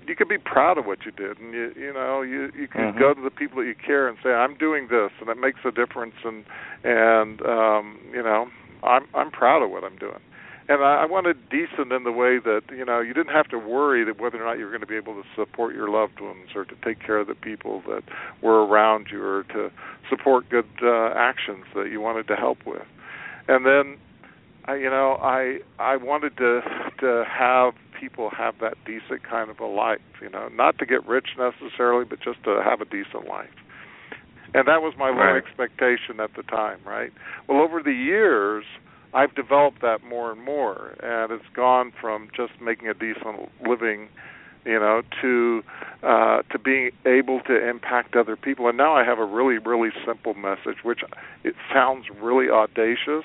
you could be proud of what you did, and you could go to the people that you care and say, I'm doing this, and it makes a difference, and I'm proud of what I'm doing. And I wanted decent in the way that, you didn't have to worry that whether or not you were going to be able to support your loved ones or to take care of the people that were around you or to support good actions that you wanted to help with. And then, I wanted to have people have that decent kind of a life, not to get rich necessarily, but just to have a decent life. And that was my low expectation at the time, right? Well, over the years, I've developed that more and more, and it's gone from just making a decent living, to being able to impact other people. And now I have a really, really simple message, which it sounds really audacious,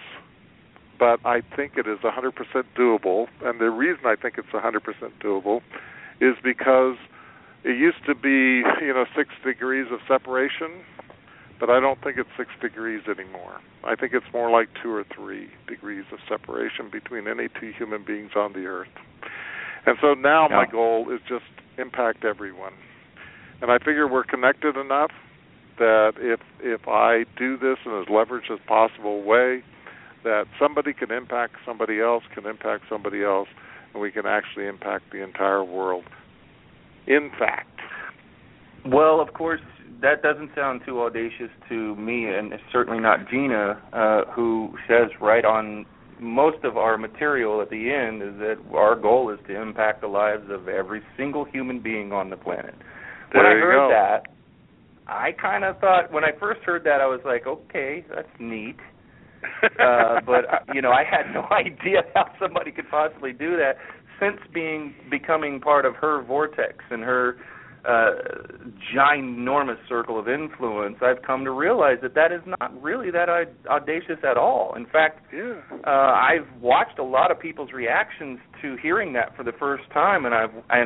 but I think it is 100% doable. And the reason I think it's 100% doable is because it used to be, 6 degrees of separation, but I don't think it's 6 degrees anymore. I think it's more like 2 or 3 degrees of separation between any two human beings on the earth. And so now my goal is just impact everyone. And I figure we're connected enough that if I do this in as leveraged as possible way, that somebody can impact somebody else, can impact somebody else, and we can actually impact the entire world. In fact. Well, of course, that doesn't sound too audacious to me, and certainly not Gina, who says right on most of our material at the end is that our goal is to impact the lives of every single human being on the planet. When I heard that, I kind of thought, when I first heard that, I was like, okay, that's neat. But, I had no idea how somebody could possibly do that. Since becoming part of her vortex and her ginormous circle of influence, I've come to realize that is not really that audacious at all. In fact, I've watched a lot of people's reactions to hearing that for the first time, and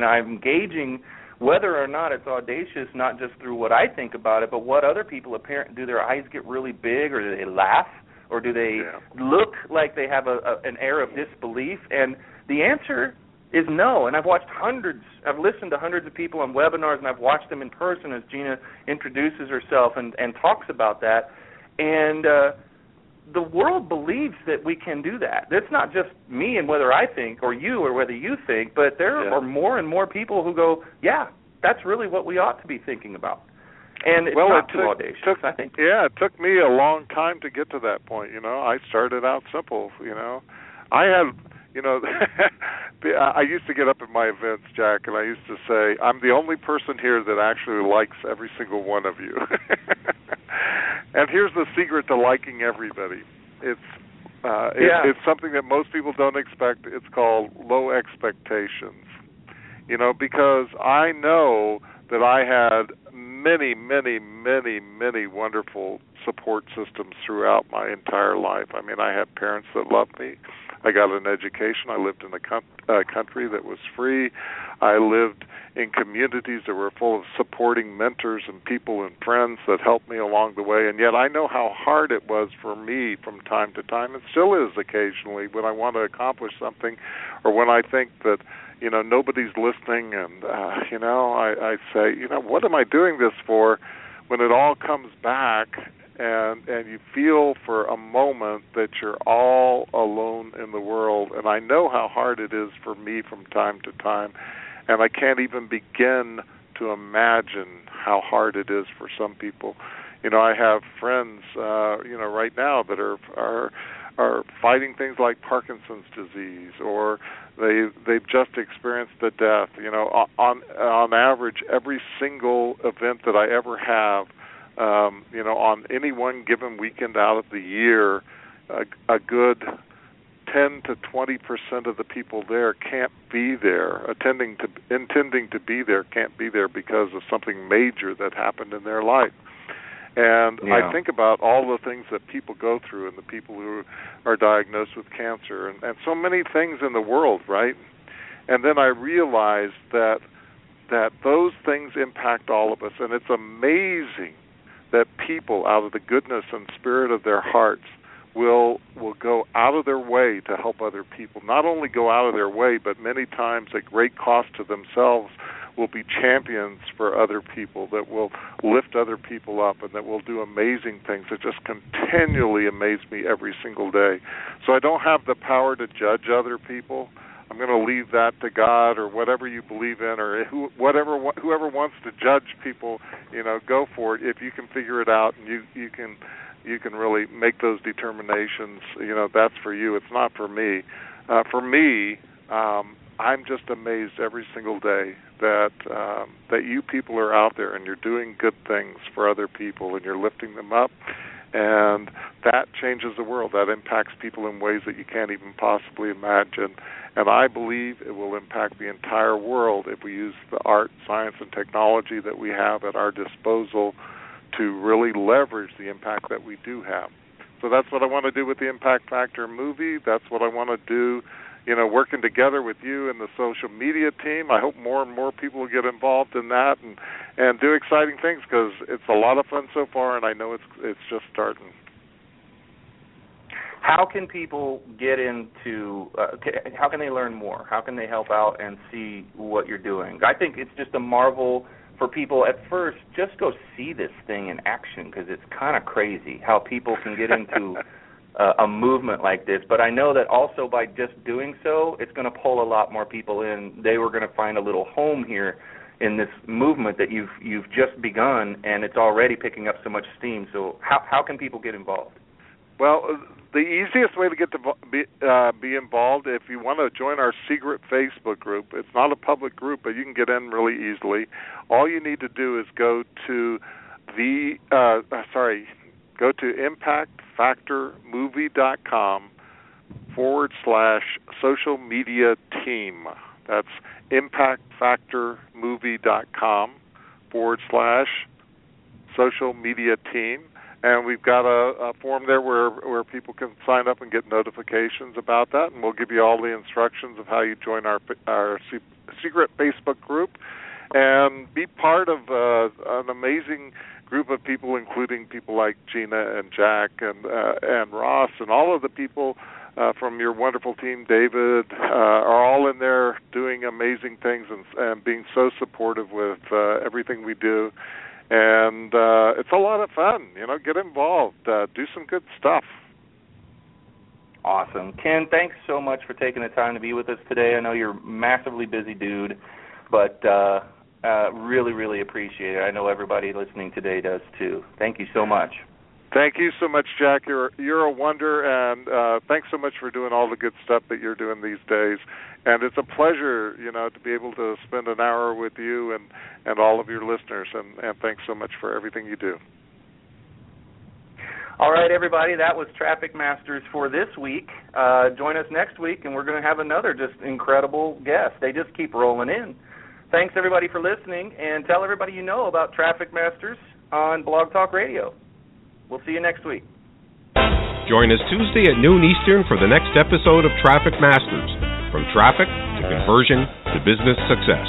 I'm gauging whether or not it's audacious, not just through what I think about it, but what other people do. Their eyes get really big, or do they laugh, or do they look like they have an air of disbelief? And the answer is no, and I've listened to hundreds of people on webinars, and I've watched them in person as Gina introduces herself and talks about that, and the world believes that we can do that. That's not just me and whether I think, or you, or whether you think, but there are more and more people who go, that's really what we ought to be thinking about. And it's not too audacious, I think. Yeah, it took me a long time to get to that point, I started out simple, I had... I used to get up at my events, Jack, and I used to say, I'm the only person here that actually likes every single one of you. And here's the secret to liking everybody. It's something that most people don't expect. It's called low expectations. Because I know that I had many, many, many, many wonderful support systems throughout my entire life. I mean, I had parents that loved me. I got an education. I lived in a country that was free. I lived in communities that were full of supporting mentors and people and friends that helped me along the way. And yet I know how hard it was for me from time to time, and still is occasionally, when I want to accomplish something or when I think that, nobody's listening, and, I say, what am I doing this for? When it all comes back and you feel for a moment that you're all alone in the world. And I know how hard it is for me from time to time, and I can't even begin to imagine how hard it is for some people. You know, I have friends, right now that are fighting things like Parkinson's disease, or they've just experienced the death. You know, on average, every single event that I ever have, on any one given weekend out of the year, a good 10 to 20% of the people there can't be there. Intending to be there can't be there because of something major that happened in their life. And yeah. I think about all the things that people go through, and the people who are diagnosed with cancer, and so many things in the world, right? And then I realized that those things impact all of us, and it's amazing that people, out of the goodness and spirit of their hearts, will go out of their way to help other people. Not only go out of their way, but many times at great cost to themselves, will be champions for other people, that will lift other people up, and that will do amazing things that just continually amaze me every single day. So I don't have the power to judge other people. I'm going to leave that to God, or whatever you believe in, or whoever wants to judge people. You know, go for it. If you can figure it out, and you can really make those determinations, you know, that's for you. It's not for me. For me, I'm just amazed every single day that you people are out there, and you're doing good things for other people, and you're lifting them up, and that changes the world. That impacts people in ways that you can't even possibly imagine, and I believe it will impact the entire world if we use the art, science, and technology that we have at our disposal to really leverage the impact that we do have. So that's what I want to do with the Impact Factor movie. That's what I want to do, you know, working together with you and the social media team. I hope more and more people will get involved in that and do exciting things, because it's a lot of fun so far, and I know it's just starting. How can people get into how can they learn more? How can they help out and see what you're doing? I think it's just a marvel for people at first. Just go see this thing in action, because it's kind of crazy how people can get into a movement like this. But I know that also by just doing so, it's going to pull a lot more people in. They were going to find a little home here in this movement that you've just begun, and it's already picking up so much steam. So how can people get involved? Well, the easiest way to get to be involved, if you want to join our secret Facebook group. It's not a public group, but you can get in really easily. All you need to do is go to go to impactfactormovie.com /social media team. That's impactfactormovie.com /social media team. And we've got a form there where people can sign up and get notifications about that, and we'll give you all the instructions of how you join our secret Facebook group and be part of an amazing group of people, including people like Gina and Jack and Ross, and all of the people from your wonderful team, David, are all in there doing amazing things and being so supportive with everything we do. And it's a lot of fun. You know, get involved. Do some good stuff. Awesome. Ken, thanks so much for taking the time to be with us today. I know you're a massively busy dude, but really, really appreciate it. I know everybody listening today does too. Thank you so much. Thank you so much, Jack. You're a wonder, and thanks so much for doing all the good stuff that you're doing these days. And it's a pleasure, you know, to be able to spend an hour with you and all of your listeners. And thanks so much for everything you do. All right, everybody, that was Traffic Masters for this week. Join us next week, and we're going to have another just incredible guest. They just keep rolling in. Thanks, everybody, for listening, and tell everybody you know about Traffic Masters on Blog Talk Radio. We'll see you next week. Join us Tuesday at noon Eastern for the next episode of Traffic Masters, from traffic to conversion to business success.